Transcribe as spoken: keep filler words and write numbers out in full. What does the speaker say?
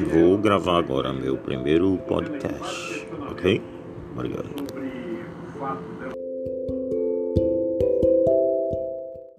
Vou gravar agora meu primeiro podcast, ok? Obrigado.